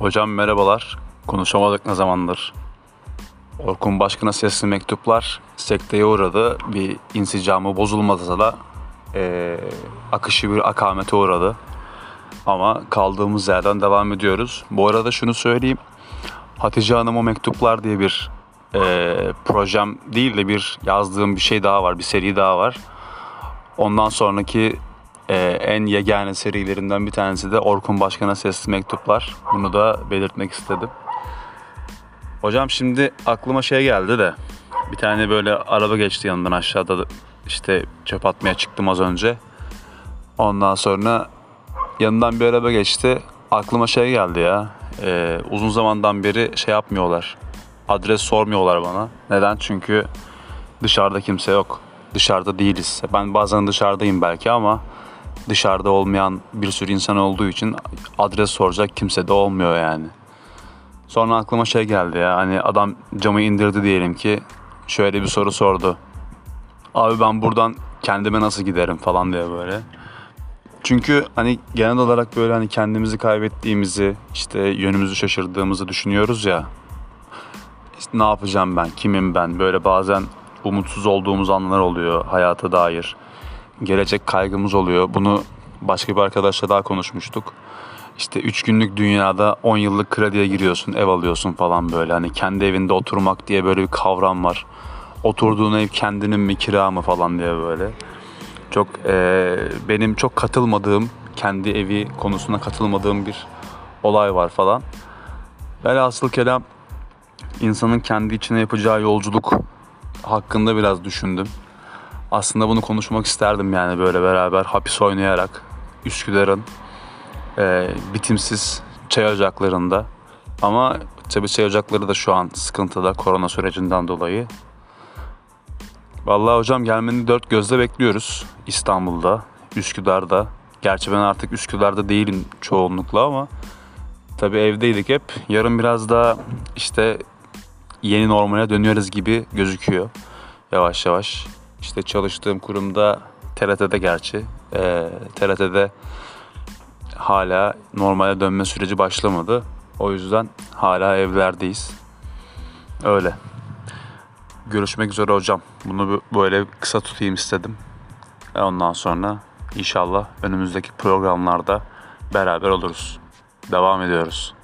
Hocam merhabalar, konuşamadık ne zamandır. Orkun Başkan'a sesli mektuplar sekteye uğradı. Bir insicamı bozulmasa da akışı bir akamete uğradı. Ama kaldığımız yerden devam ediyoruz. Bu arada şunu söyleyeyim. Hatice Hanım o mektuplar diye bir projem değil de bir yazdığım bir şey daha var, bir seri daha var. Ondan sonraki en yegane serilerinden bir tanesi de Orkun Başkan'a sesli mektuplar. Bunu da belirtmek istedim. Hocam şimdi aklıma şey geldi de, bir tane böyle araba geçti yanından, aşağıda işte çöp atmaya çıktım az önce. Ondan sonra yanından bir araba geçti, aklıma şey geldi ya, uzun zamandan beri şey yapmıyorlar, adres sormuyorlar bana. Neden? Çünkü dışarıda kimse yok, dışarıda değiliz. Ben bazen dışarıdayım belki ama dışarıda olmayan bir sürü insan olduğu için adres soracak kimse de olmuyor yani. Sonra aklıma şey geldi ya, hani adam camı indirdi diyelim ki, şöyle bir soru sordu. Abi ben buradan kendime nasıl giderim falan diye böyle. Çünkü hani genel olarak böyle hani kendimizi kaybettiğimizi, işte yönümüzü şaşırdığımızı düşünüyoruz ya. İşte ne yapacağım ben, kimim ben, böyle bazen umutsuz olduğumuz anlar oluyor hayata dair. Gelecek kaygımız oluyor, bunu başka bir arkadaşla daha konuşmuştuk. İşte 3 günlük dünyada 10 yıllık krediye giriyorsun, ev alıyorsun falan böyle. Hani kendi evinde oturmak diye böyle bir kavram var. Oturduğun ev kendinin mi, kira mı falan diye böyle. Çok benim çok katılmadığım, kendi evi konusuna katılmadığım bir olay var falan. Velhasıl kelam, insanın kendi içine yapacağı yolculuk hakkında biraz düşündüm. Aslında bunu konuşmak isterdim yani, böyle beraber hapis oynayarak Üsküdar'ın bitimsiz çay ocaklarında. Ama tabii çay ocakları da şu an sıkıntıda korona sürecinden dolayı. Vallahi hocam gelmeni dört gözle bekliyoruz İstanbul'da, Üsküdar'da. Gerçi ben artık Üsküdar'da değilim çoğunlukla ama tabii evdeydik hep. Yarın biraz daha işte yeni normale dönüyoruz gibi gözüküyor yavaş yavaş. İşte çalıştığım kurumda TRT'de, gerçi TRT'de hala normale dönme süreci başlamadı. O yüzden hala evlerdeyiz. Öyle. Görüşmek üzere hocam. Bunu böyle kısa tutayım istedim. Ondan sonra inşallah önümüzdeki programlarda beraber oluruz. Devam ediyoruz.